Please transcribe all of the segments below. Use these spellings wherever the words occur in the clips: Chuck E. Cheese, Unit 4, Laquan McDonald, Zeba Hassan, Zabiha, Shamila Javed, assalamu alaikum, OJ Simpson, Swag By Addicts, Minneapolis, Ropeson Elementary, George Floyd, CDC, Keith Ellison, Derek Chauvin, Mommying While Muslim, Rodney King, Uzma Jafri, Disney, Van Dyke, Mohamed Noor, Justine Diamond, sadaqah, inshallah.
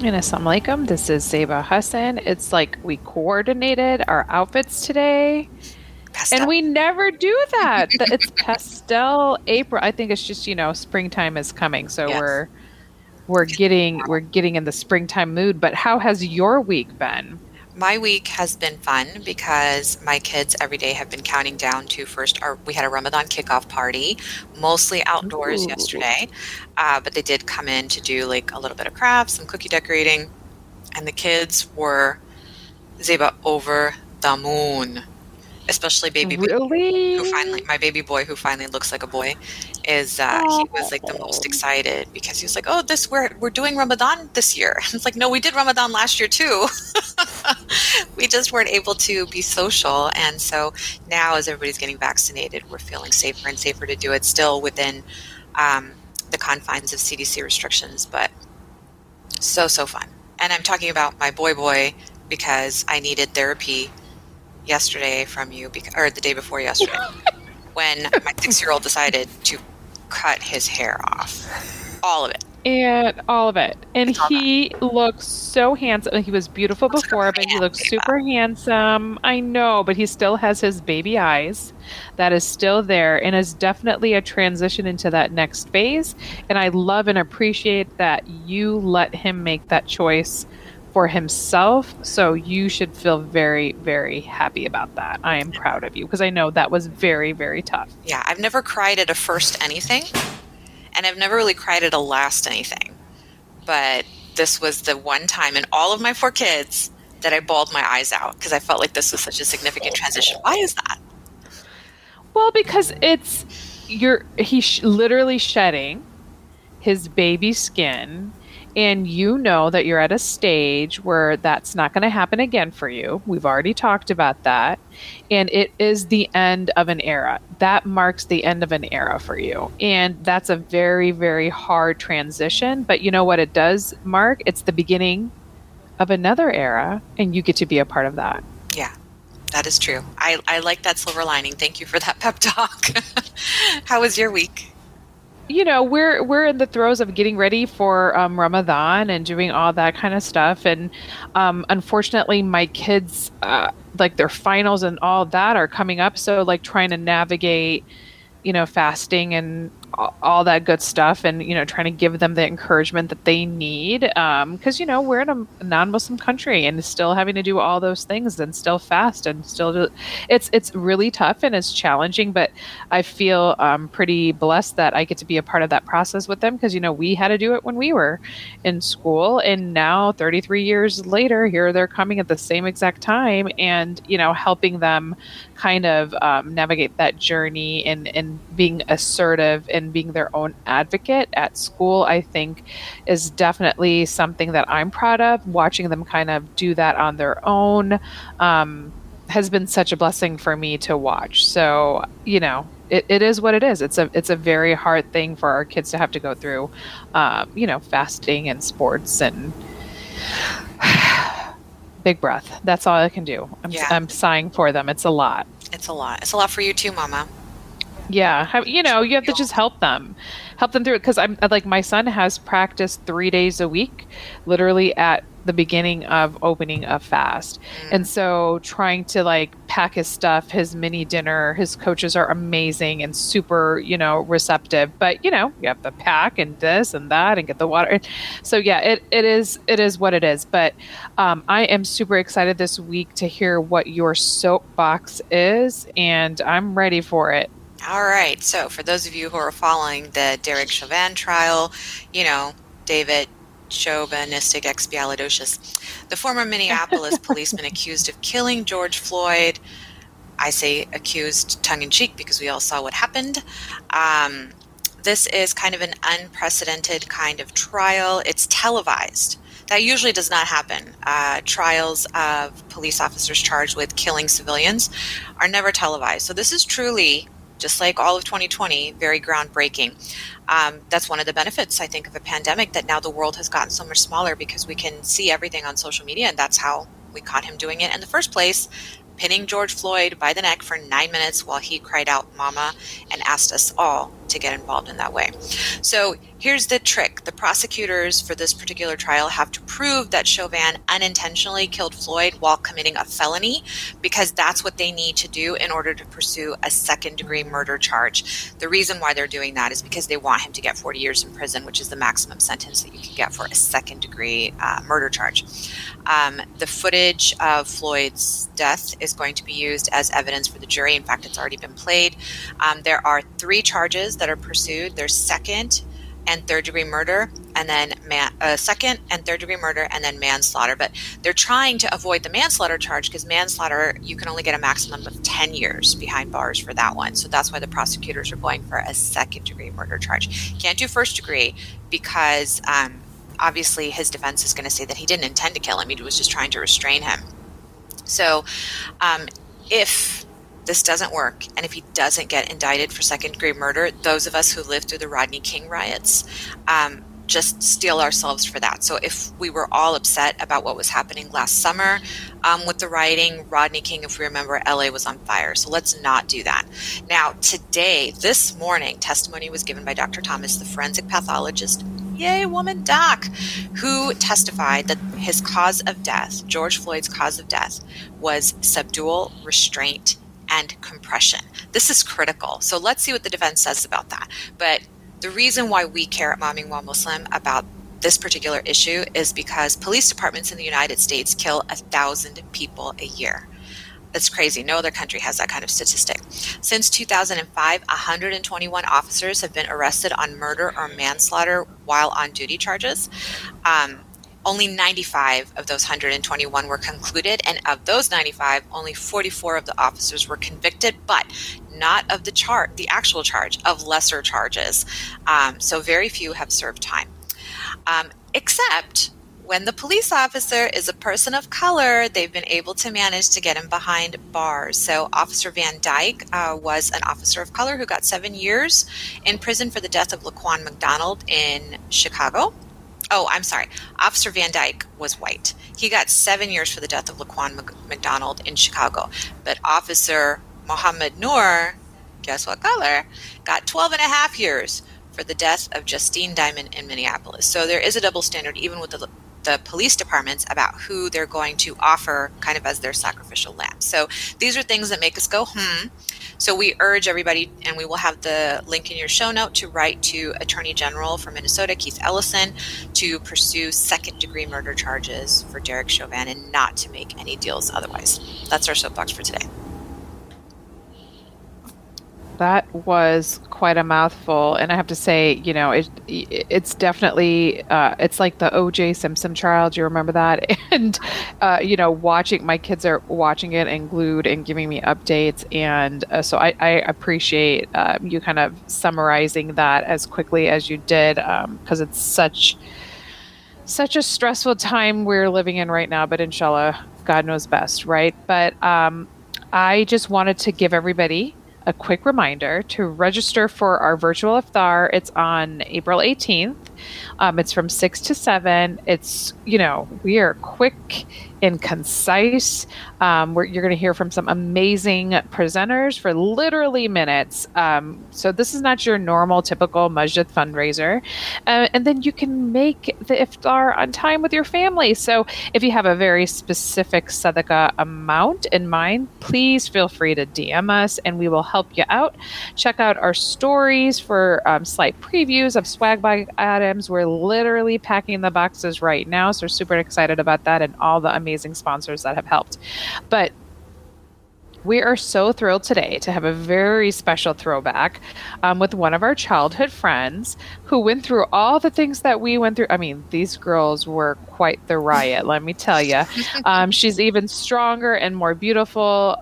And assalamu alaikum, this is Zeba Hassan. It's like we coordinated our outfits today. Pastel. And we never do that. It's pastel April. I think it's just, you know, springtime is coming. So yes. We're getting in the springtime mood. But how has your week been? My week has been fun because my kids every day have been counting down to we had a Ramadan kickoff party, mostly outdoors yesterday. But they did come in to do like a little bit of crafts, some cookie decorating. And the kids were, Zeba, over the moon. Especially baby boy. Really? My baby boy who finally looks like a boy is, he was like the most excited because he was like, oh, we're doing Ramadan this year. And it's like, no, we did Ramadan last year too. We just weren't able to be social. And so now as everybody's getting vaccinated, we're feeling safer and safer to do it still within the confines of CDC restrictions, but so fun. And I'm talking about my boy because I needed therapy yesterday from you, or the day before yesterday, when my 6-year-old decided to cut his hair off. All of it. And he looks so handsome. He was beautiful before, but he looks super handsome. I know, but he still has his baby eyes. That is still there and is definitely a transition into that next phase. And I love and appreciate that you let him make that choice for himself, so you should feel very, very happy about that. I am proud of you because I know that was very, very tough. Yeah, I've never cried at a first anything, and I've never really cried at a last anything. But this was the one time in all of my 4 kids that I bawled my eyes out because I felt like this was such a significant transition. Why is that? Well, because he's literally shedding his baby skin. And you know that you're at a stage where that's not going to happen again for you. We've already talked about that. And it is the end of an era. That marks the end of an era for you. And that's a very, very hard transition. But you know what it does mark? It's the beginning of another era. And you get to be a part of that. Yeah, that is true. I like that silver lining. Thank you for that pep talk. How was your week? You know, we're in the throes of getting ready for Ramadan and doing all that kind of stuff. And unfortunately, my kids, their finals and all that are coming up. So, like, trying to navigate, you know, fasting and all that good stuff and, you know, trying to give them the encouragement that they need. Because, you know, we're in a non-Muslim country and still having to do all those things and still fast and still it's really tough and it's challenging. But I feel pretty blessed that I get to be a part of that process with them because, you know, we had to do it when we were in school. And now 33 years later, here they're coming at the same exact time and, you know, helping them kind of navigate that journey and being assertive and being their own advocate at school, I think, is definitely something that I'm proud of. Watching them kind of do that on their own has been such a blessing for me to watch. So, you know, it is what it is. It's a very hard thing for our kids to have to go through, you know, fasting and sports and big breath. That's all I can do. I'm sighing for them. It's a lot. It's a lot. It's a lot for you too, Mama. Yeah. You know, you have to just help them through it. Cause I'm like, my son has practiced 3 days a week, literally at the beginning of opening a fast. And so trying to like pack his stuff, his mini dinner, his coaches are amazing and super, you know, receptive, but you know, you have to pack and this and that and get the water. So yeah, it is what it is. But I am super excited this week to hear what your soapbox is and I'm ready for it. All right. So for those of you who are following the Derek Chauvin trial, you know, David chauvinistic expialidocious, the former Minneapolis policeman accused of killing George Floyd. I say accused tongue in cheek because we all saw what happened. This is kind of an unprecedented kind of trial. It's televised. That usually does not happen. Trials of police officers charged with killing civilians are never televised. So this is truly, just like all of 2020, very groundbreaking. That's one of the benefits, I think, of a pandemic, that now the world has gotten so much smaller because we can see everything on social media, and that's how we caught him doing it in the first place, pinning George Floyd by the neck for 9 minutes while he cried out, "Mama," and asked us all to get involved in that way. So here's the trick. The prosecutors for this particular trial have to prove that Chauvin unintentionally killed Floyd while committing a felony, because that's what they need to do in order to pursue a second-degree murder charge. The reason why they're doing that is because they want him to get 40 years in prison, which is the maximum sentence that you can get for a second-degree murder charge. The footage of Floyd's death is going to be used as evidence for the jury. In fact, it's already been played. There are 3 charges that are pursued. There's second and third degree murder, and then second and third degree murder, and then manslaughter. But they're trying to avoid the manslaughter charge because manslaughter, you can only get a maximum of 10 years behind bars for that one. So that's why the prosecutors are going for a second degree murder charge. Can't do first degree because obviously his defense is going to say that he didn't intend to kill him. He was just trying to restrain him. So if this doesn't work, and if he doesn't get indicted for second-degree murder, those of us who lived through the Rodney King riots just steel ourselves for that. So if we were all upset about what was happening last summer with the rioting, Rodney King, if we remember, LA was on fire. So let's not do that. Now, today, this morning, testimony was given by Dr. Thomas, the forensic pathologist, yay, woman doc, who testified that his cause of death, George Floyd's cause of death, was subdual restraint and compression. This is critical. So let's see what the defense says about that. But the reason why we care at Mommying While Muslim about this particular issue is because police departments in the United States kill 1,000 people a year. That's crazy. No other country has that kind of statistic. Since 2005, 121 officers have been arrested on murder or manslaughter while on duty charges. Only 95 of those 121 were concluded, and of those 95, only 44 of the officers were convicted, but not of the actual charge, of lesser charges. So very few have served time, except when the police officer is a person of color, they've been able to manage to get him behind bars. So Officer Van Dyke was an officer of color who got 7 years in prison for the death of Laquan McDonald in Chicago. Oh, I'm sorry. Officer Van Dyke was white. He got 7 years for the death of Laquan McDonald in Chicago. But Officer Mohamed Noor, guess what color, got 12 and a half years for the death of Justine Diamond in Minneapolis. So there is a double standard even with the police departments about who they're going to offer kind of as their sacrificial lamb. So these are things that make us go, So we urge everybody, and we will have the link in your show note, to write to Attorney General for Minnesota, Keith Ellison, to pursue second-degree murder charges for Derek Chauvin and not to make any deals otherwise. That's our soapbox for today. That was quite a mouthful, and I have to say, you know, it's definitely it's like the OJ Simpson trial. Do you remember that? And you know, watching, my kids are watching it and glued and giving me updates, and so I appreciate you kind of summarizing that as quickly as you did, because it's such a stressful time we're living in right now. But inshallah, God knows best, right? But I just wanted to give everybody a quick reminder to register for our virtual iftar. It's on April 18th. It's from 6 to 7. It's, you know, we are quick and concise. You're going to hear from some amazing presenters for literally minutes. So this is not your normal, typical masjid fundraiser. And then you can make the iftar on time with your family. So if you have a very specific sadaqah amount in mind, please feel free to DM us and we will help you out. Check out our stories for slight previews of Swag By Addicts. We're literally packing the boxes right now. So we're super excited about that and all the amazing sponsors that have helped. But We are so thrilled today to have a very special throwback with one of our childhood friends who went through all the things that we went through. I mean, these girls were quite the riot, let me tell you. She's even stronger and more beautiful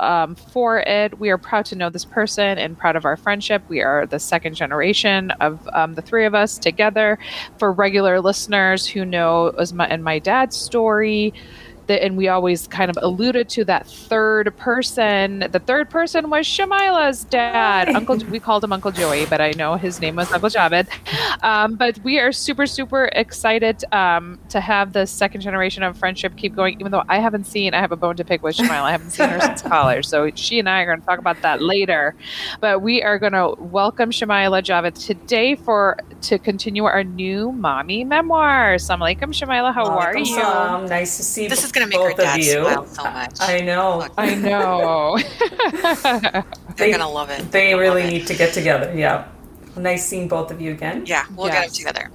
for it. We are proud to know this person and proud of our friendship. We are the second generation of the three of us together. For regular listeners who know Uzma and my dad's story, and we always kind of alluded to that third person. The third person was Shamila's dad. We called him Uncle Joey, but I know his name was Uncle Javed. But we are super, super excited to have the second generation of friendship keep going, even though I have a bone to pick with Shamila. I haven't seen her since college. So she and I are going to talk about that later. But we are going to welcome Shamila Javed today to continue our new mommy memoir. Assalamu alaikum, Shamila. How are you? Nice to see you. This is going to make her dad smile so much. I know. They're going to love it. They really need to get together. Yeah. Nice seeing both of you again. Yeah, we'll get them together.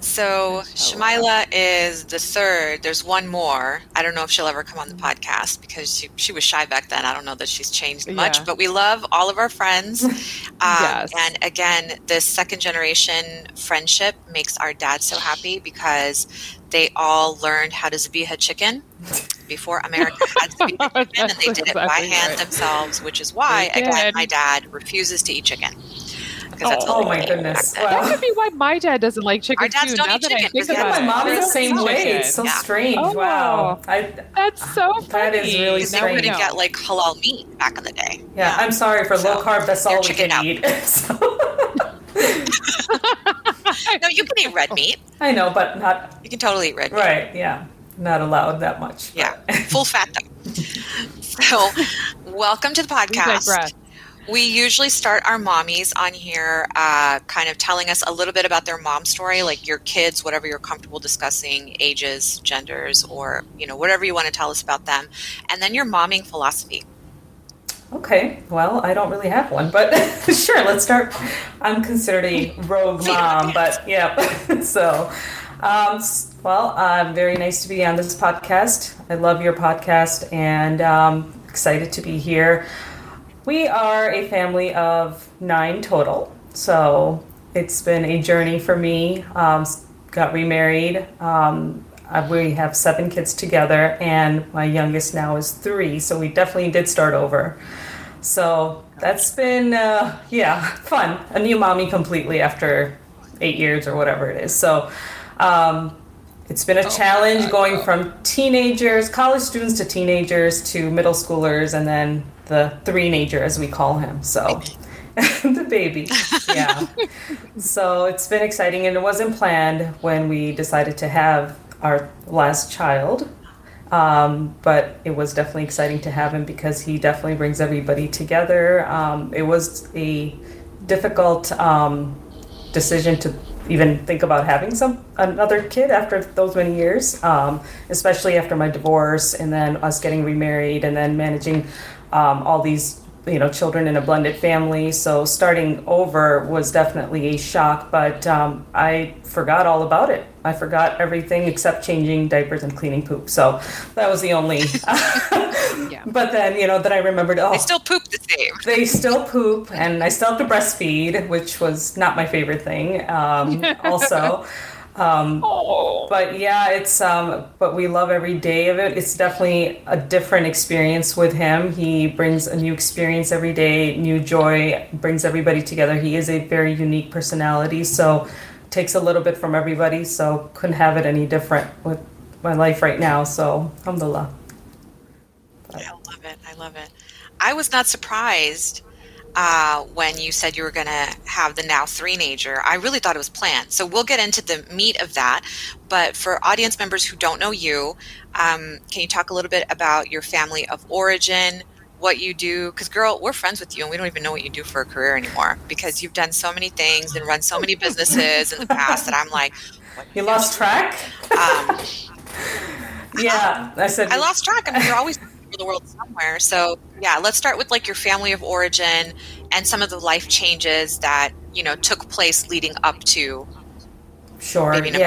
So Shamila is the third. There's one more. I don't know if she'll ever come on the podcast because she was shy back then. I don't know that she's changed much, but we love all of our friends. And again, this second generation friendship makes our dad so happy because they all learned how to Zabiha chicken before America had Zabiha chicken, and they did it by hand themselves, which is why, again, my dad refuses to eat chicken. Oh my goodness! Wow. That could be why my dad doesn't like chicken. Our dads don't eat chicken. My mom is the same way. It's so strange. Oh, wow, that's so funny. That is really strange. They couldn't get like halal meat back in the day. Yeah, I'm sorry for low carb. That's all we can eat. No, you can eat red meat. I know, but not. You can totally eat red meat. Right? Yeah, not allowed that much. Yeah, full fat though. So, welcome to the podcast. We usually start our mommies on here kind of telling us a little bit about their mom story, like your kids, whatever you're comfortable discussing, ages, genders, or, whatever you want to tell us about them. And then your momming philosophy. Okay. Well, I don't really have one, but sure, let's start. I'm considered a rogue mom, but yeah. So, very nice to be on this podcast. I love your podcast and excited to be here. We are a family of 9 total, so it's been a journey for me. Got remarried. We have 7 kids together, and my youngest now is 3, so we definitely did start over. So that's been, fun. A new mommy completely after 8 years or whatever it is. So it's been a challenge going from college students to teenagers to middle schoolers, and then the three-nager, as we call him. So the baby. Yeah. So it's been exciting, and it wasn't planned when we decided to have our last child. But it was definitely exciting to have him because he definitely brings everybody together. It was a difficult decision to even think about having another kid after those many years, especially after my divorce and then us getting remarried and then managing all these, children in a blended family. So starting over was definitely a shock, but I forgot all about it. I forgot everything except changing diapers and cleaning poop. So that was the only. But then, then I remembered. Oh, they still poop the same. They still poop, and I still have to breastfeed, which was not my favorite thing. Also. But yeah, it's, but we love every day of it. It's definitely a different experience with him. He brings a new experience every day, new joy, brings everybody together. He is a very unique personality, so takes a little bit from everybody. So couldn't have it any different with my life right now. So alhamdulillah. I love it. I was not surprised when you said you were going to have the now 3-nager. I really thought it was planned. So we'll get into the meat of that. But for audience members who don't know you, can you talk a little bit about your family of origin, what you do? Because, girl, we're friends with you, and we don't even know what you do for a career anymore because you've done so many things and run so many businesses in the past that I'm like, you lost track? I lost track. I mean, you're always the world somewhere. So let's start with like your family of origin and some of the life changes that took place leading up to. Sure. Maybe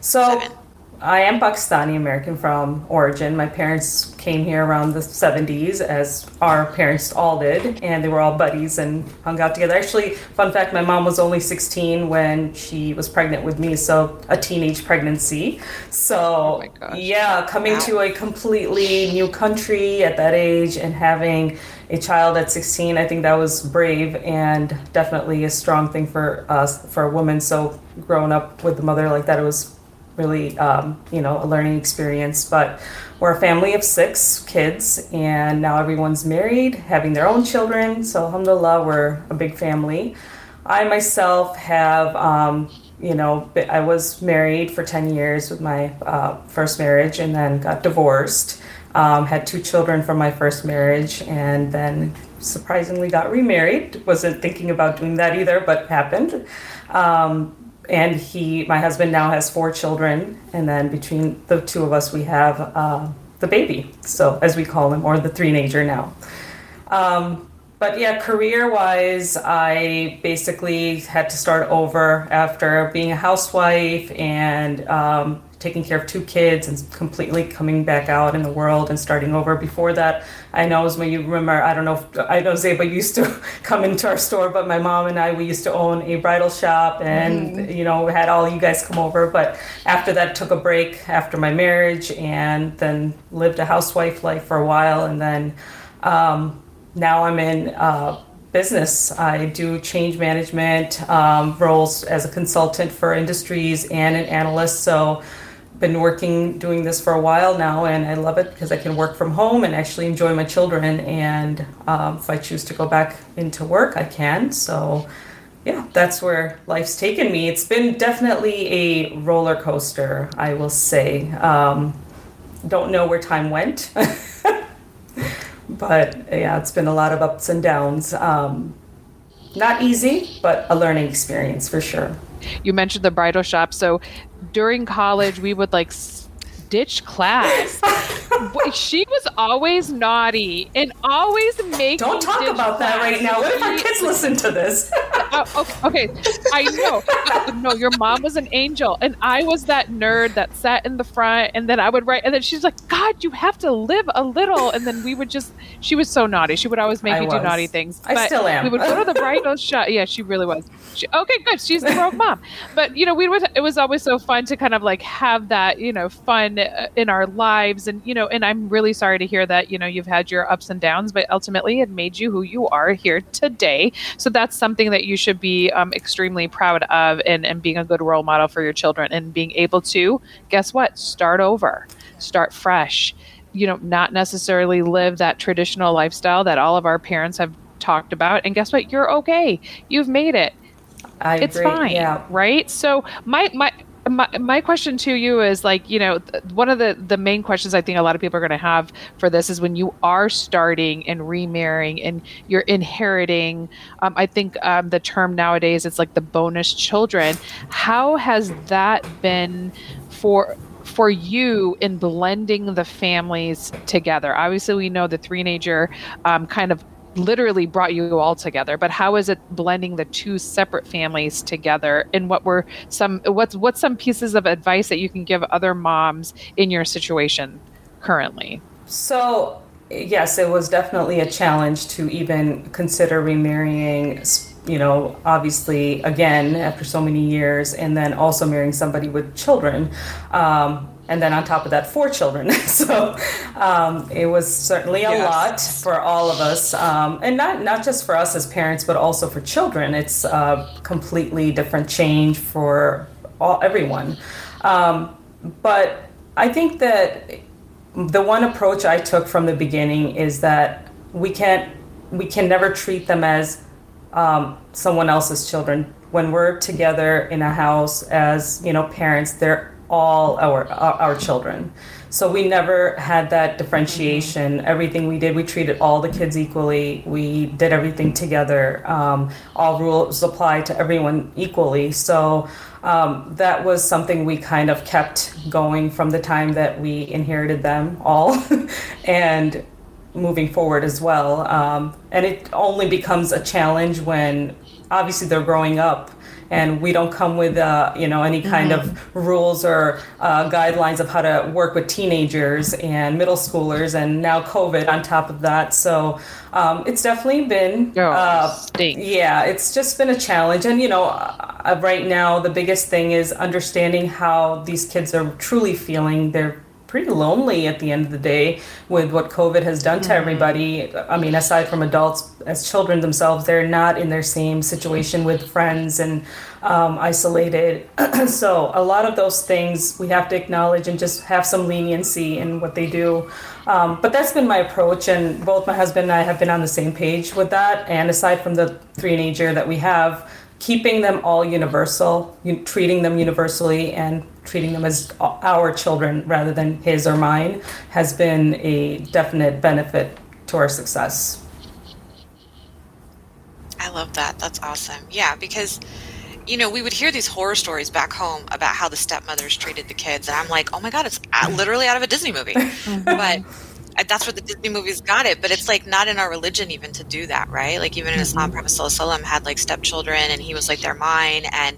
so 7. I am Pakistani American from origin. My parents came here around the 70s, as our parents all did, and they were all buddies and hung out together. Actually, fun fact, my mom was only 16 when she was pregnant with me, so a teenage pregnancy. So, yeah, coming to a completely new country at that age and having a child at 16, I think that was brave and definitely a strong thing for us, for a woman. So growing up with a mother like that, it was really, a learning experience. But we're a family of 6 kids, and now everyone's married, having their own children. So alhamdulillah, we're a big family. I myself have, I was married for 10 years with my first marriage and then got divorced. Had 2 children from my first marriage, and then surprisingly got remarried. Wasn't thinking about doing that either, but happened. And my husband now has 4 children, and then between the 2 of us, we have the baby, so as we call him, or the three-nager now. But yeah, career-wise, I basically had to start over after being a housewife and taking care of 2 kids and completely coming back out in the world and starting over. Before that, I know Uzma, you remember, I know Zeba used to come into our store, but my mom and I, we used to own a bridal shop and, had all you guys come over. But after that, took a break after my marriage and then lived a housewife life for a while. And then now I'm in business. I do change management roles as a consultant for industries and an analyst. So been doing this for a while now, and I love it because I can work from home and actually enjoy my children. And if I choose to go back into work, I can. So yeah, that's where life's taken me. It's been definitely a roller coaster, I will say. Don't know where time went. But yeah, it's been a lot of ups and downs. Not easy, but a learning experience for sure. You mentioned the bridal shop. So during college, we would ditch class. She was always naughty and always making. Don't talk about that right now. What if our kids listen to this? Okay. I know. No, your mom was an angel, and I was that nerd that sat in the front, and then I would write, and then she's like, "God, you have to live a little." And then we would she was so naughty. She would always make me do naughty things. But I still am. We would go to the bridal shop. Yeah, she really was. Okay, good. She's the broke mom. But it was always so fun to kind of have that fun in our lives, and and I'm really sorry to hear that you've had your ups and downs, but ultimately it made you who you are here today. So that's something that you should be extremely proud of, and being a good role model for your children, and being able to, guess what, start over, start fresh, not necessarily live that traditional lifestyle that all of our parents have talked about. And guess what, you're okay, you've made it. I agree. It's fine, yeah. Right? So my question to you is one of the main questions I think a lot of people are going to have for this is when you are starting and remarrying and you're inheriting, I think the term nowadays, it's the bonus children. How has that been for you in blending the families together? Obviously, we know the three-nager kind of literally brought you all together, but how is it blending the 2 separate families together? And what were what's some pieces of advice that you can give other moms in your situation currently? So yes, it was definitely a challenge to even consider remarrying, obviously again after so many years, and then also marrying somebody with children. And then on top of that, 4 children. So it was certainly a lot for all of us. And not just for us as parents, but also for children. It's a completely different change for everyone. But I think that the one approach I took from the beginning is that we can never treat them as someone else's children. When we're together in a house as parents, they're all our children. So we never had that differentiation. Everything we did, we treated all the kids equally. We did everything together. All rules apply to everyone equally. So that was something we kind of kept going from the time that we inherited them all and moving forward as well. And it only becomes a challenge when obviously they're growing up and we don't come with any kind of rules or guidelines of how to work with teenagers and middle schoolers, and now COVID on top of that. So it's definitely been it's just been a challenge. And right now the biggest thing is understanding how these kids are truly feeling. They're pretty lonely at the end of the day with what COVID has done to everybody. I mean, aside from adults, as children themselves, they're not in their same situation with friends and isolated. So a lot of those things we have to acknowledge and just have some leniency in what they do. But that's been my approach, and both my husband and I have been on the same page with that. And aside from the teenager that we have, keeping them all universal, treating them universally and treating them as our children rather than his or mine has been a definite benefit to our success. I love that. That's awesome. Yeah, because, we would hear these horror stories back home about how the stepmothers treated the kids. And I'm like, oh, my God, it's literally out of a Disney movie. But that's where the Disney movies got it, but it's like not in our religion even to do that, right? Like even in Islam, Prophet ﷺ had like stepchildren and he was like they're mine, and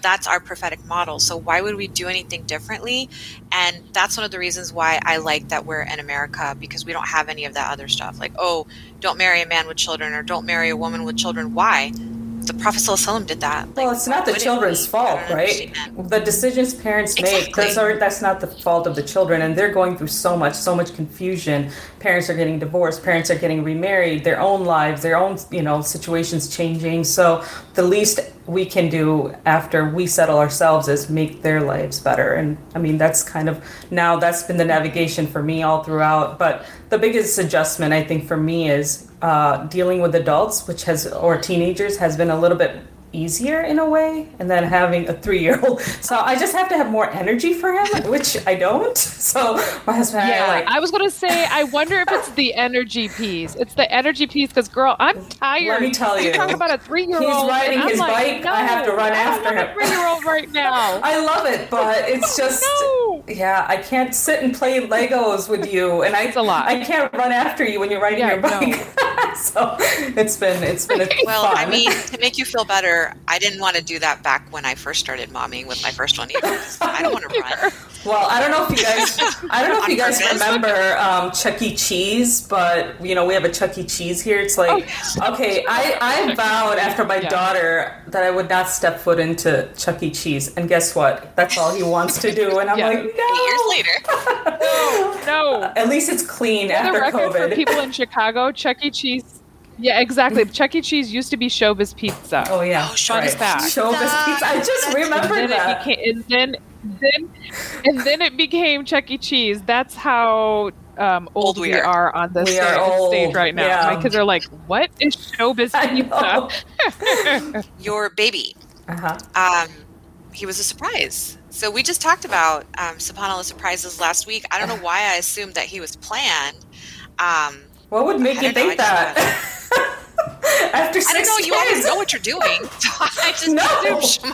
that's our prophetic model. So why would we do anything differently? And that's one of the reasons why I like that we're in America, because we don't have any of that other stuff like, oh, don't marry a man with children or don't marry a woman with children. Why? The Prophet ﷺ did that. Well, it's not the children's fault, right? The decisions parents make, that's not the fault of the children. And they're going through so much confusion. Parents are getting divorced. Parents are getting remarried. Their own lives, their own, situations changing. So the least we can do after we settle ourselves is make their lives better. And I mean, that's kind of now that's been the navigation for me all throughout. But the biggest adjustment, I think, for me is dealing with adults, or teenagers, has been a little bit easier in a way, and then having a 3-year-old. So I just have to have more energy for him, which I don't. So my husband and I I was going to say, I wonder if it's the energy piece. It's the energy piece because, girl, I'm tired. Let me tell you. You're talking about a 3-year-old. He's riding his bike. No, I have to run after him. I'm a 3-year-old right now. I love it, but it's just... Yeah, I can't sit and play Legos with you, and it's a lot. I can't run after you when you're riding your bike. No. So it's been fun. I mean, to make you feel better, I didn't want to do that back when I first started mommying with my first one either. I don't want to run. Well, I don't know if you guys remember Chuck E. Cheese, but we have a Chuck E. Cheese here. It's like, I vowed after my daughter that I would not step foot into Chuck E. Cheese, and guess what? That's all he wants to do, and I'm like, no. 8 years later, no. At least it's clean after COVID. For the record, for people in Chicago, Chuck E. Cheese. Yeah, exactly. Chuck E. Cheese used to be Showbiz Pizza. Oh yeah, Showbiz Pizza. I just remembered that. And then it became Chuck E. Cheese. That's how old we are on this stage right now. Yeah. My kids are like, "What is Showbiz Pizza?" Your baby. He was a surprise. So we just talked about SubhanAllah surprises last week. I don't know why I assumed that he was planned. What would make you think that? After 6 I don't know. Kids. You always know what you're doing. So I just assumed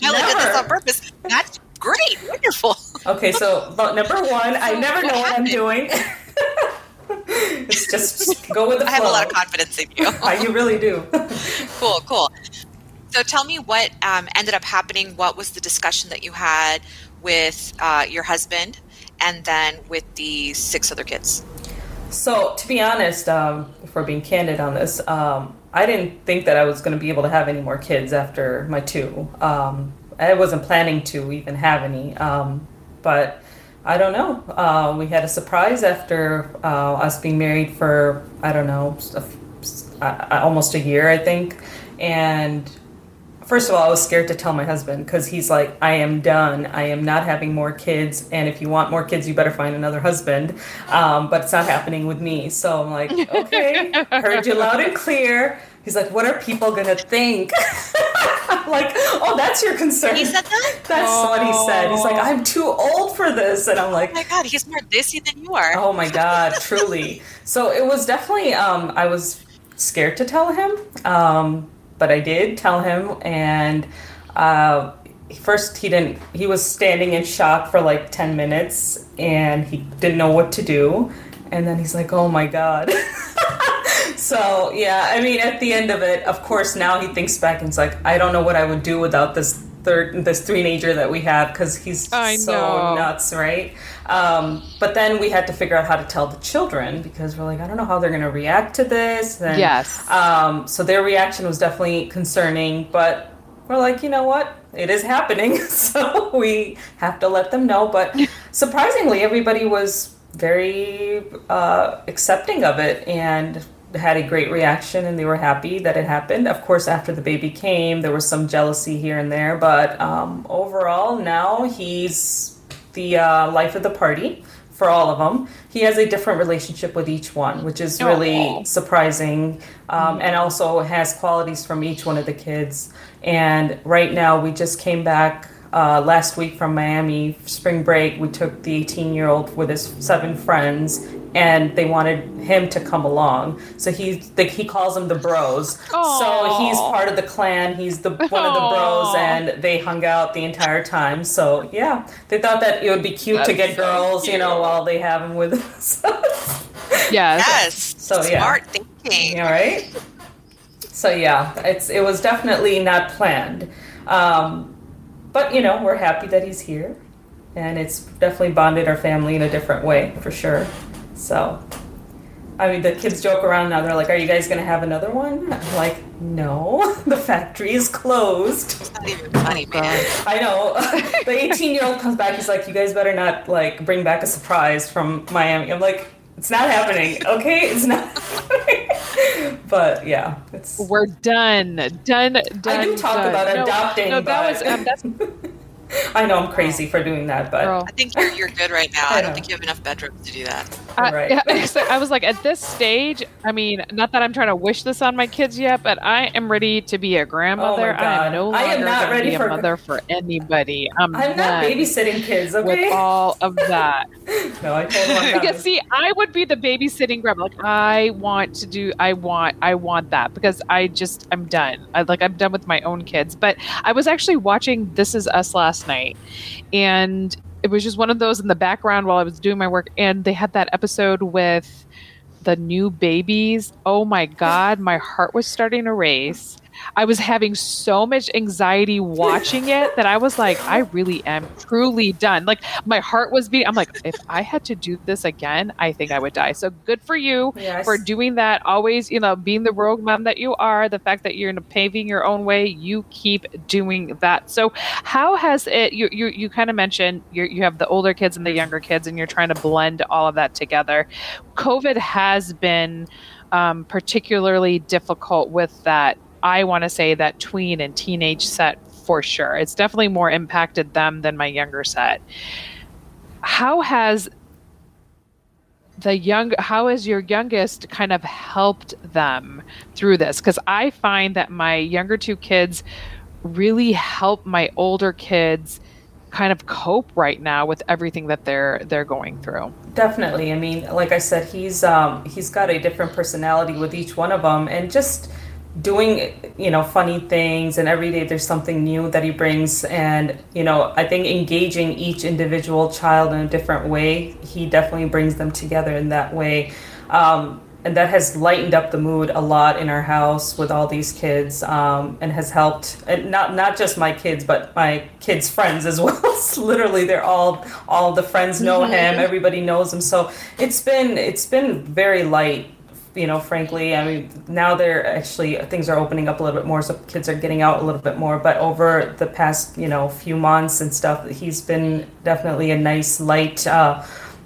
Shamila did this on purpose. That's great. Wonderful. Okay, so number one, I never know what I'm doing. It's just go with the flow. I have a lot of confidence in you. You really do. Cool. So tell me what ended up happening. What was the discussion that you had with your husband and then with the 6 other kids? So to be honest, if we're being candid on this, I didn't think that I was going to be able to have any more kids after my 2. I wasn't planning to even have any, but I don't know. We had a surprise after us being married for, I don't know, almost a year, I think. And... first of all, I was scared to tell my husband because he's like, I am done. I am not having more kids. And if you want more kids, you better find another husband. But it's not happening with me. So I'm like, okay, heard you loud and clear. He's like, what are people going to think? I'm like, oh, that's your concern. He said that? That's what he said. He's like, I'm too old for this. And I'm like, oh my God, he's more dissy than you are. Oh my God, truly. So it was definitely, I was scared to tell him. But I did tell him, and first he was standing in shock for like 10 minutes, and he didn't know what to do, and then he's like, oh my God. So, yeah, I mean, at the end of it, of course, now he thinks back and it's like, I don't know what I would do without this teenager that we have, because he's nuts, right? But then we had to figure out how to tell the children, because we're like, I don't know how they're going to react to this. And, yes. So their reaction was definitely concerning, but we're like, you know what? It is happening, so we have to let them know. But surprisingly, everybody was very accepting of it and had a great reaction, and they were happy that it happened. Of course, after the baby came, there was some jealousy here and there, but overall, now he's the life of the party for all of them. He has a different relationship with each one, which is really surprising, and also has qualities from each one of the kids. And right now, we just came back last week from Miami, spring break. We took the 18-year-old with his 7 friends, and they wanted him to come along. So he calls them the bros. Aww. So he's part of the clan. He's one of the bros, and they hung out the entire time. So, yeah, they thought that it would be cute to get girls, you know, while they have him with us. Yes. So, yeah. Smart thinking. All right. So, yeah, it was definitely not planned. But, you know, we're happy that he's here. And it's definitely bonded our family in a different way, for sure. So, I mean, the kids joke around now. They're like, are you guys going to have another one? I'm like, no, the factory is closed. It's not even funny, man. I know. The 18-year-old comes back. He's like, you guys better not, like, bring back a surprise from Miami. I'm like, it's not happening, okay? It's not happening. But, yeah. We're done. I do talk about adopting. No, that was... I know I'm crazy for doing that, but... Girl. I think you're good right now. I don't think you have enough bedrooms to do that. Right. Yeah, so I was like, at this stage, I mean, not that I'm trying to wish this on my kids yet, but I am ready to be a grandmother. Oh, I am no longer going to be a mother for anybody. I'm not babysitting kids, okay? With all of that. No, I told them because, see, I would be the babysitting grandma. Like, I want that because I'm done. I'm done with my own kids. But I was actually watching This Is Us last night, and it was just one of those in the background while I was doing my work, and they had that episode with the new babies. Oh my God, my heart was starting to race. I was having so much anxiety watching it that I was like, I really am truly done. Like, my heart was beating. I'm like, if I had to do this again, I think I would die. So good for you for doing that. Always, you know, being the rogue mom that you are, the fact that you're paving your own way, you keep doing that. So how has it, you kind of mentioned you have the older kids and the younger kids, and you're trying to blend all of that together. COVID has been particularly difficult with that. I want to say that tween and teenage set for sure. It's definitely more impacted them than my younger set. How has your youngest kind of helped them through this? Because I find that my younger 2 kids really help my older kids kind of cope right now with everything that they're going through. Definitely. I mean, like I said, he's got a different personality with each one of them, and just doing, you know, funny things, and every day there's something new that he brings. And, you know, I think engaging each individual child in a different way, he definitely brings them together in that way. And that has lightened up the mood a lot in our house with all these kids, and has helped, and not just my kids, but my kids' friends as well. Literally, they're all the friends know him. Everybody knows him. So it's been very light. You know, frankly, I mean, now things are opening up a little bit more, so kids are getting out a little bit more. But over the past, you know, few months and stuff, he's been definitely a nice light,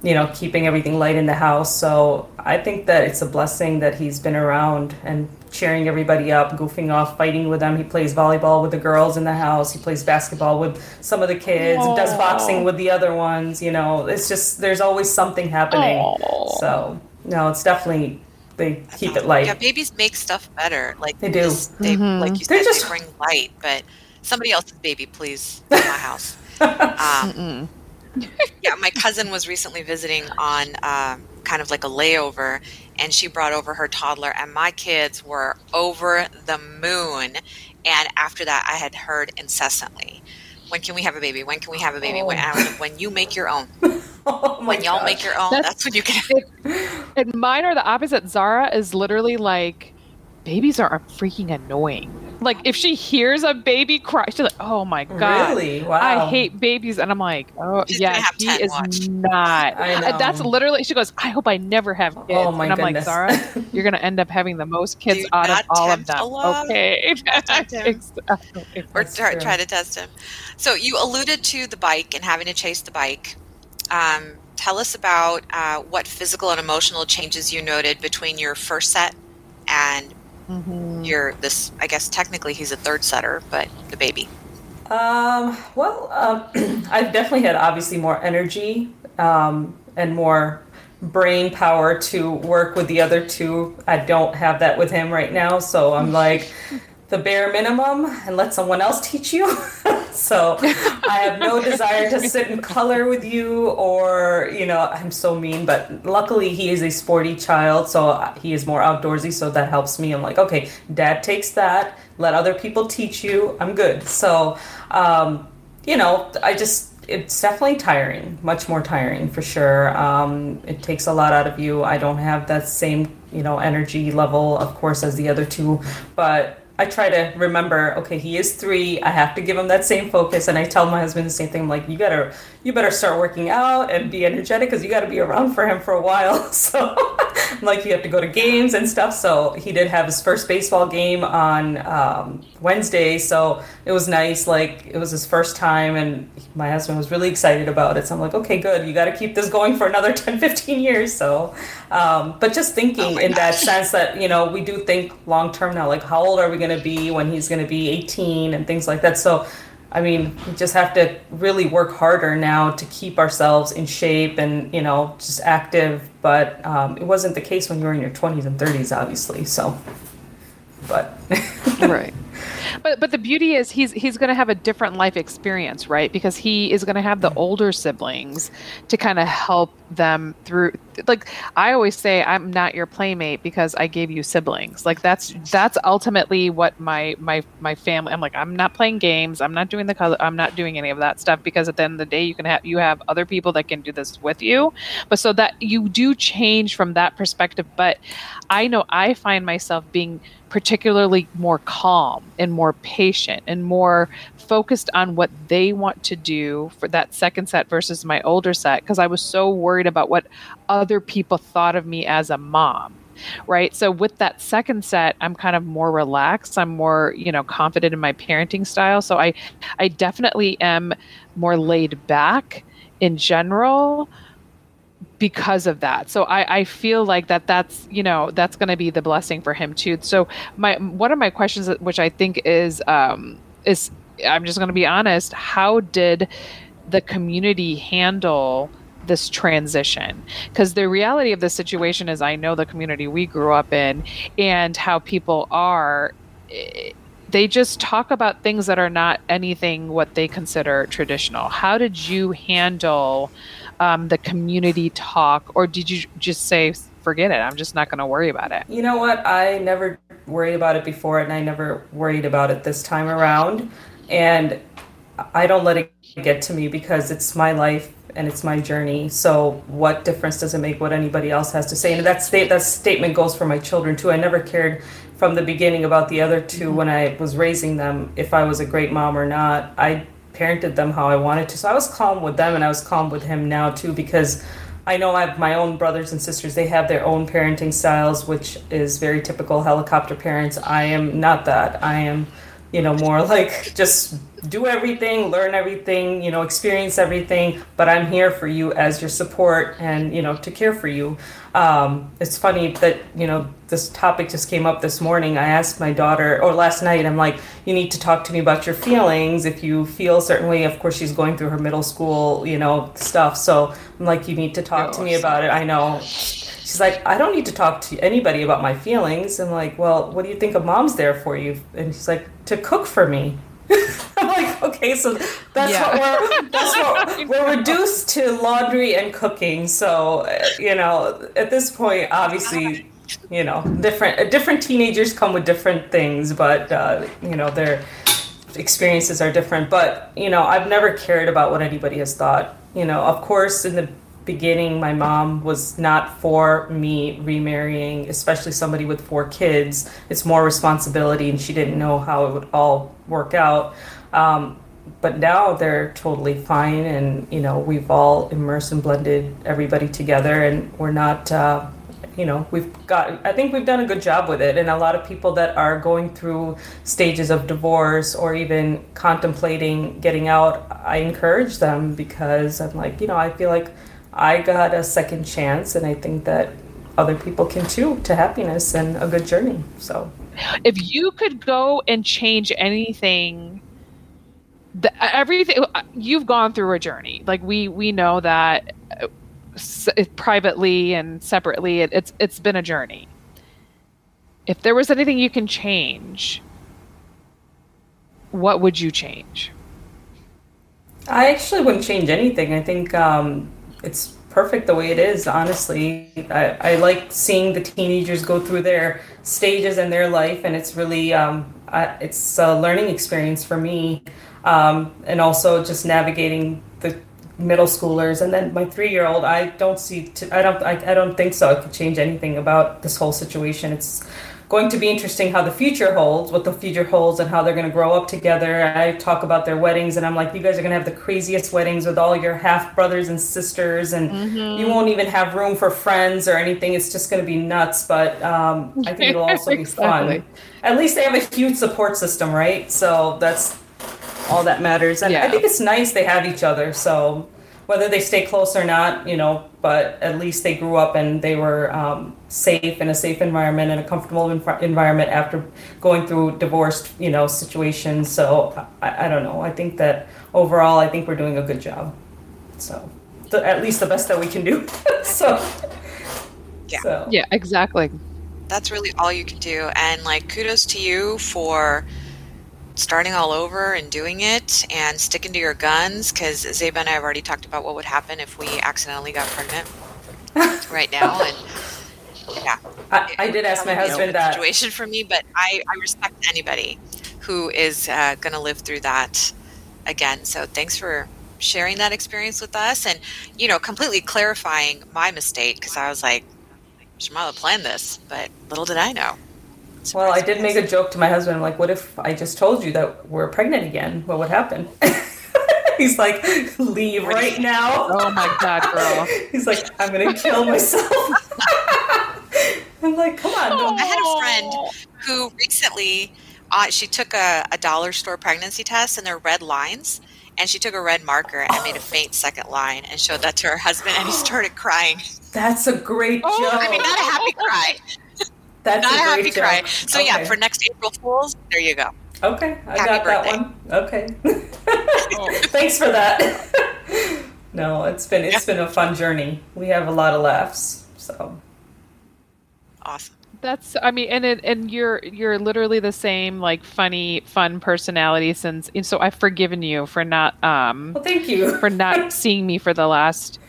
you know, keeping everything light in the house. So I think that it's a blessing that he's been around and cheering everybody up, goofing off, fighting with them. He plays volleyball with the girls in the house. He plays basketball with some of the kids. Aww. And does boxing with the other ones. You know, it's just, there's always something happening. Aww. So, no, it's definitely... They keep it light. Yeah, babies make stuff better. Like they do. Like you said, they bring light. But somebody else's baby, please, in my house. Yeah, my cousin was recently visiting on kind of like a layover, and she brought over her toddler, and my kids were over the moon. And after that, I had heard incessantly When can we have a baby? When can we have a baby? Oh. When you make your own. Oh my when y'all gosh. Make your own, that's when you can have it. And mine are the opposite. Zara is literally like, babies are freaking annoying. Like, if she hears a baby cry, she's like, oh my God. Really? Wow. I hate babies. And I'm like, oh, yeah, she is not. I know. That's literally, she goes, I hope I never have kids. Oh my and I'm goodness. Like, Zara, you're going to end up having the most kids do out of all of them. Okay. Or try to test him. So you alluded to the bike and having to chase the bike. Tell us about what physical and emotional changes you noted between your first set and this, I guess technically he's a third setter, but the baby. I've definitely had obviously more energy and more brain power to work with the other two. I don't have that with him right now, so I'm like the bare minimum and let someone else teach you. So I have no desire to sit and color with you or, you know, I'm so mean, but luckily he is a sporty child. So he is more outdoorsy. So that helps me. I'm like, okay, dad takes that, let other people teach you. I'm good. So, you know, it's definitely tiring, much more tiring for sure. It takes a lot out of you. I don't have that same, you know, energy level, of course, as the other two, but I try to remember, okay, he is 3. I have to give him that same focus. And I tell my husband the same thing. I'm like, you better start working out and be energetic because you got to be around for him for a while. So I'm like, you have to go to games and stuff. So he did have his first baseball game on Wednesday. So it was nice. Like it was his first time and my husband was really excited about it. So I'm like, okay, good. You got to keep this going for another 10, 15 years. So, but just thinking in that sense that, you know, we do think long-term now, like how old are we going to be when he's going to be 18 and things like that. So, I mean, we just have to really work harder now to keep ourselves in shape and, you know, just active. But it wasn't the case when you were in your 20s and 30s, obviously. So, but right. But the beauty is he's going to have a different life experience, right? Because he is going to have the older siblings to kind of help them through. Like I always say, I'm not your playmate because I gave you siblings. Like that's ultimately what my family. I'm like, I'm not playing games. I'm not doing I'm not doing any of that stuff because at the end of the day, you have other people that can do this with you. But so that you do change from that perspective. But I know I find myself being particularly more calm and more patient and more focused on what they want to do for that second set versus my older set because I was so worried about what other people thought of me as a mom, right? So with that second set, I'm kind of more relaxed. I'm more, you know, confident in my parenting style. So I definitely am more laid back in general because of that. So I feel like that's, you know, that's going to be the blessing for him too. So one of my questions, which I think is I'm just going to be honest, how did the community handle this transition? Because the reality of the situation is I know the community we grew up in and how people are, they just talk about things that are not anything what they consider traditional. How did you handle the community talk, or did you just say, forget it, I'm just not going to worry about it? You know what? I never worried about it before, and I never worried about it this time around. And I don't let it get to me because it's my life and it's my journey. So what difference does it make what anybody else has to say? And that statement goes for my children, too. I never cared from the beginning about the other two when I was raising them, if I was a great mom or not. I parented them how I wanted to. So I was calm with them and I was calm with him now too, because I know I have my own brothers and sisters. They have their own parenting styles, which is very typical helicopter parents. I am not that. I am, you know, more like just do everything, learn everything, you know, experience everything, but I'm here for you as your support and, you know, to care for you. It's funny that, you know, this topic just came up this morning. I asked my daughter, or last night, I'm like, you need to talk to me about your feelings. If you feel a certain way, of course, she's going through her middle school, you know, stuff. So I'm like, you need to talk to me about it. I know. She's like, I don't need to talk to anybody about my feelings. I'm like, well, what do you think a mom's there for you? And she's like, to cook for me. I'm like, okay, so we're reduced to laundry and cooking. So, you know, at this point, obviously, you know, different teenagers come with different things, but you know, they're experiences are different, but, you know, I've never cared about what anybody has thought. You know, of course, in the beginning, my mom was not for me remarrying, especially somebody with 4 kids. It's more responsibility, and she didn't know how it would all work out. But now they're totally fine, and, you know, we've all immersed and blended everybody together, and we're not... you know, I think we've done a good job with it. And a lot of people that are going through stages of divorce or even contemplating getting out, I encourage them, because I'm like, you know, I feel like I got a second chance, and I think that other people can too, to happiness and a good journey. So if you could go and change anything, everything, you've gone through a journey. Like we know that privately and separately, it's been a journey. If there was anything you can change, what would you change? I actually wouldn't change anything. I think it's perfect the way it is, honestly. I like seeing the teenagers go through their stages in their life, and it's really it's a learning experience for me, and also just navigating the middle schoolers. And then my 3-year-old, I don't think so I could change anything about this whole situation. It's going to be interesting how the future holds, what the future holds, and how they're going to grow up together. I talk about their weddings, and I'm like, you guys are going to have the craziest weddings with all your half brothers and sisters, and you won't even have room for friends or anything. It's just going to be nuts. But I think it'll also be fun. At least they have a huge support system, right? So that's all that matters. And yeah, I think it's nice they have each other. So whether they stay close or not, you know, but at least they grew up and they were safe in a safe environment and a comfortable environment after going through divorced, you know, situations. So I don't know. I think that overall, I think we're doing a good job. So at least the best that we can do. Yeah, exactly. That's really all you can do. And like, kudos to you for starting all over and doing it and sticking to your guns, because Zeba and I have already talked about what would happen if we accidentally got pregnant right now. And yeah, I did ask my husband that situation for me, but I respect anybody who is going to live through that again. So thanks for sharing that experience with us, and, you know, completely clarifying my mistake, because I was like, Shamila planned this, but little did I know. Well, I did make a joke to my husband. I'm like, what if I just told you that we're pregnant again? What would happen? He's like, leave right now. Oh, my God, girl. He's like, I'm going to kill myself. I'm like, come on. No. I had a friend who recently, she took a dollar store pregnancy test, and they're red lines. And she took a red marker and made a faint second line and showed that to her husband. And he started crying. That's a great joke. I mean, not a happy cry. That's not a happy cry. So okay. Yeah, for next April Fools, there you go. Okay, I got that one. Okay. Thanks for that. No, it's been a fun journey. We have a lot of laughs. So awesome. That's, I mean, and you're literally the same, like, funny, fun personality since, and so I've forgiven you for not well, thank you for not seeing me for the last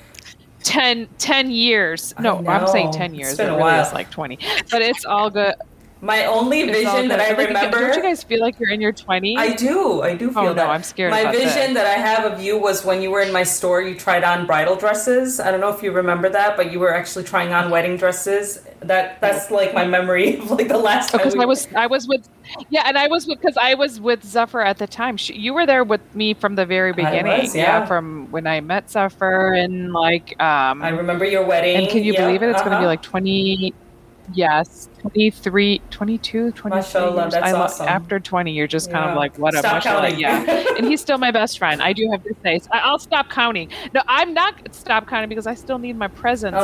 10 years. No, I'm saying 10 years. It's been a while. It's like 20. But it's all good. My only vision that I remember. Don't you guys feel like you're in your 20s? I do feel that. Oh, no, I'm scared about that. My vision that I have of you was when you were in my store, you tried on bridal dresses. I don't know if you remember that, but you were actually trying on wedding dresses. That's like my memory of like the last time. Because I was with Zephyr at the time. You were there with me from the very beginning. I was, yeah, from when I met Zephyr, and like I remember your wedding. And can you believe it? It's going to be like 20. Yes, 23, 22, 23. Mashallah, that's awesome. After 20, you're just kind of like, what up? Stop counting. Yeah. And he's still my best friend. I do have to say, I'll stop counting. No, I'm not stop counting, because I still need my presents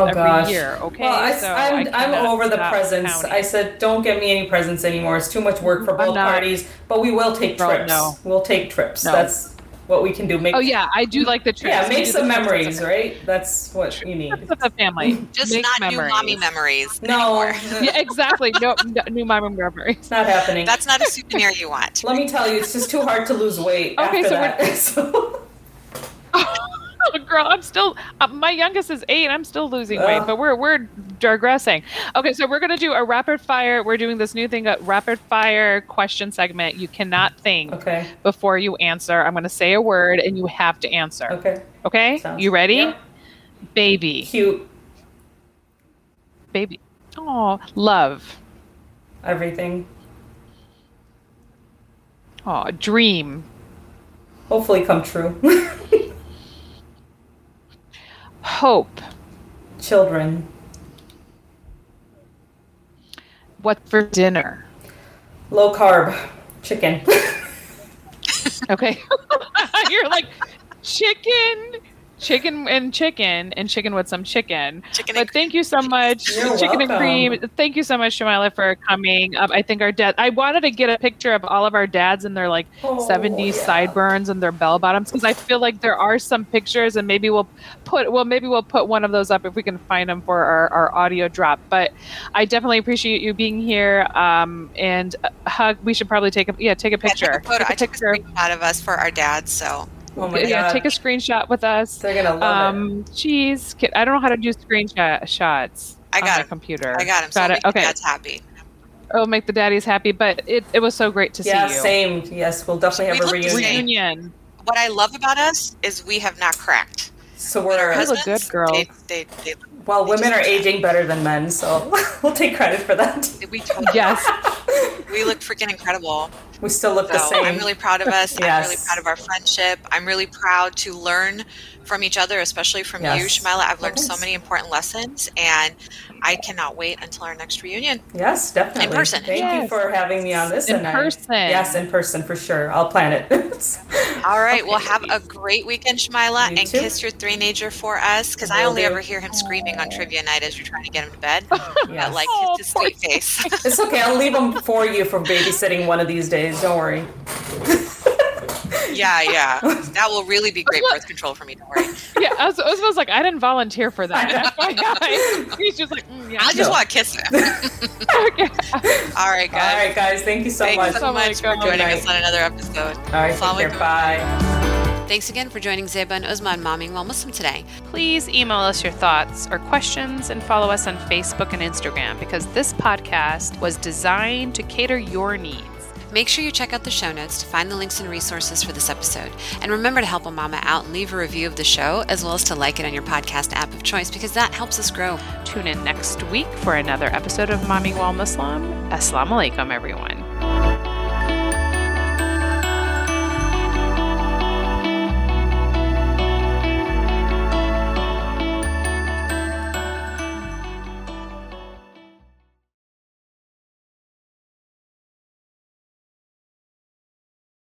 year. Okay. Well, I'm over the presents. Counting. I said, don't get me any presents anymore. It's too much work for both parties. But we will take trips. No. We'll take trips. No. That's what we can do. I do like the trips. Yeah, make some memories, right? That's what you need. That's the family. Just make not memories. New mommy memories. No. Yeah, exactly. No new mommy memories. It's not happening. That's not a souvenir you want. Let me tell you, it's just too hard to lose weight after that. Oh, girl, I'm still, my youngest is 8. I'm still losing weight, but we're digressing. Okay, so we're going to do a rapid fire. We're doing this new thing, a rapid fire question segment. You cannot think before you answer. I'm going to say a word and you have to answer. Okay. Okay? Sounds you ready? Yeah. Baby. Cute. Baby. Oh, love. Everything. Oh, dream. Hopefully come true. Hope. Children. What for dinner? Low carb. Chicken. Okay. You're like, chicken with some chicken. But thank you so much. You're chicken welcome. And cream. Thank you so much, Shamila, for coming up. I think our dad, I wanted to get a picture of all of our dads and their like 70s sideburns and their bell bottoms, because I feel like there are some pictures, and maybe we'll put one of those up if we can find them for our audio drop. But I definitely appreciate you being here, and a hug. We should probably take a picture. I took a screenshot of us for our dads, so take a screenshot with us. They're gonna love it. Geez, I don't know how to do screenshots on my computer. I got him. Okay, that's happy. It'll make the daddies happy. But it was so great to see you. Yeah, same. Yes, we'll definitely have a reunion. What I love about us is we have not cracked. So we're a good girl. Well, women are aging better than men, so we'll take credit for that. We look freaking incredible. We still look the same. I'm really proud of us. Yes. I'm really proud of our friendship. I'm really proud to learn from each other, especially from you, Shamila. I've learned so many important lessons, and I cannot wait until our next reunion. Yes, definitely. In person. Thank you for having me on this. In person, for sure. I'll plan it. All right. Okay. Well, have a great weekend, Shamila, and kiss your three-nager for us, because I only ever hear him screaming on trivia night as you're trying to get him to bed. Yes. Like his sweet face. It's okay. I'll leave him for you for babysitting one of these days. Don't worry. Yeah. That will really be great birth control for me. Don't worry. Yeah, Uzma's like, I didn't volunteer for that. He's just like, I just want to kiss him. Okay. All right, guys. Thank you so much for joining us on another episode. All right, take care. Bye. Thanks again for joining Zeba and Uzma on Mommying While Muslim today. Please email us your thoughts or questions and follow us on Facebook and Instagram, because this podcast was designed to cater your needs. Make sure you check out the show notes to find the links and resources for this episode. And remember to help a mama out and leave a review of the show, as well as to like it on your podcast app of choice, because that helps us grow. Tune in next week for another episode of Mommying While Muslim. Assalamu alaikum, everyone.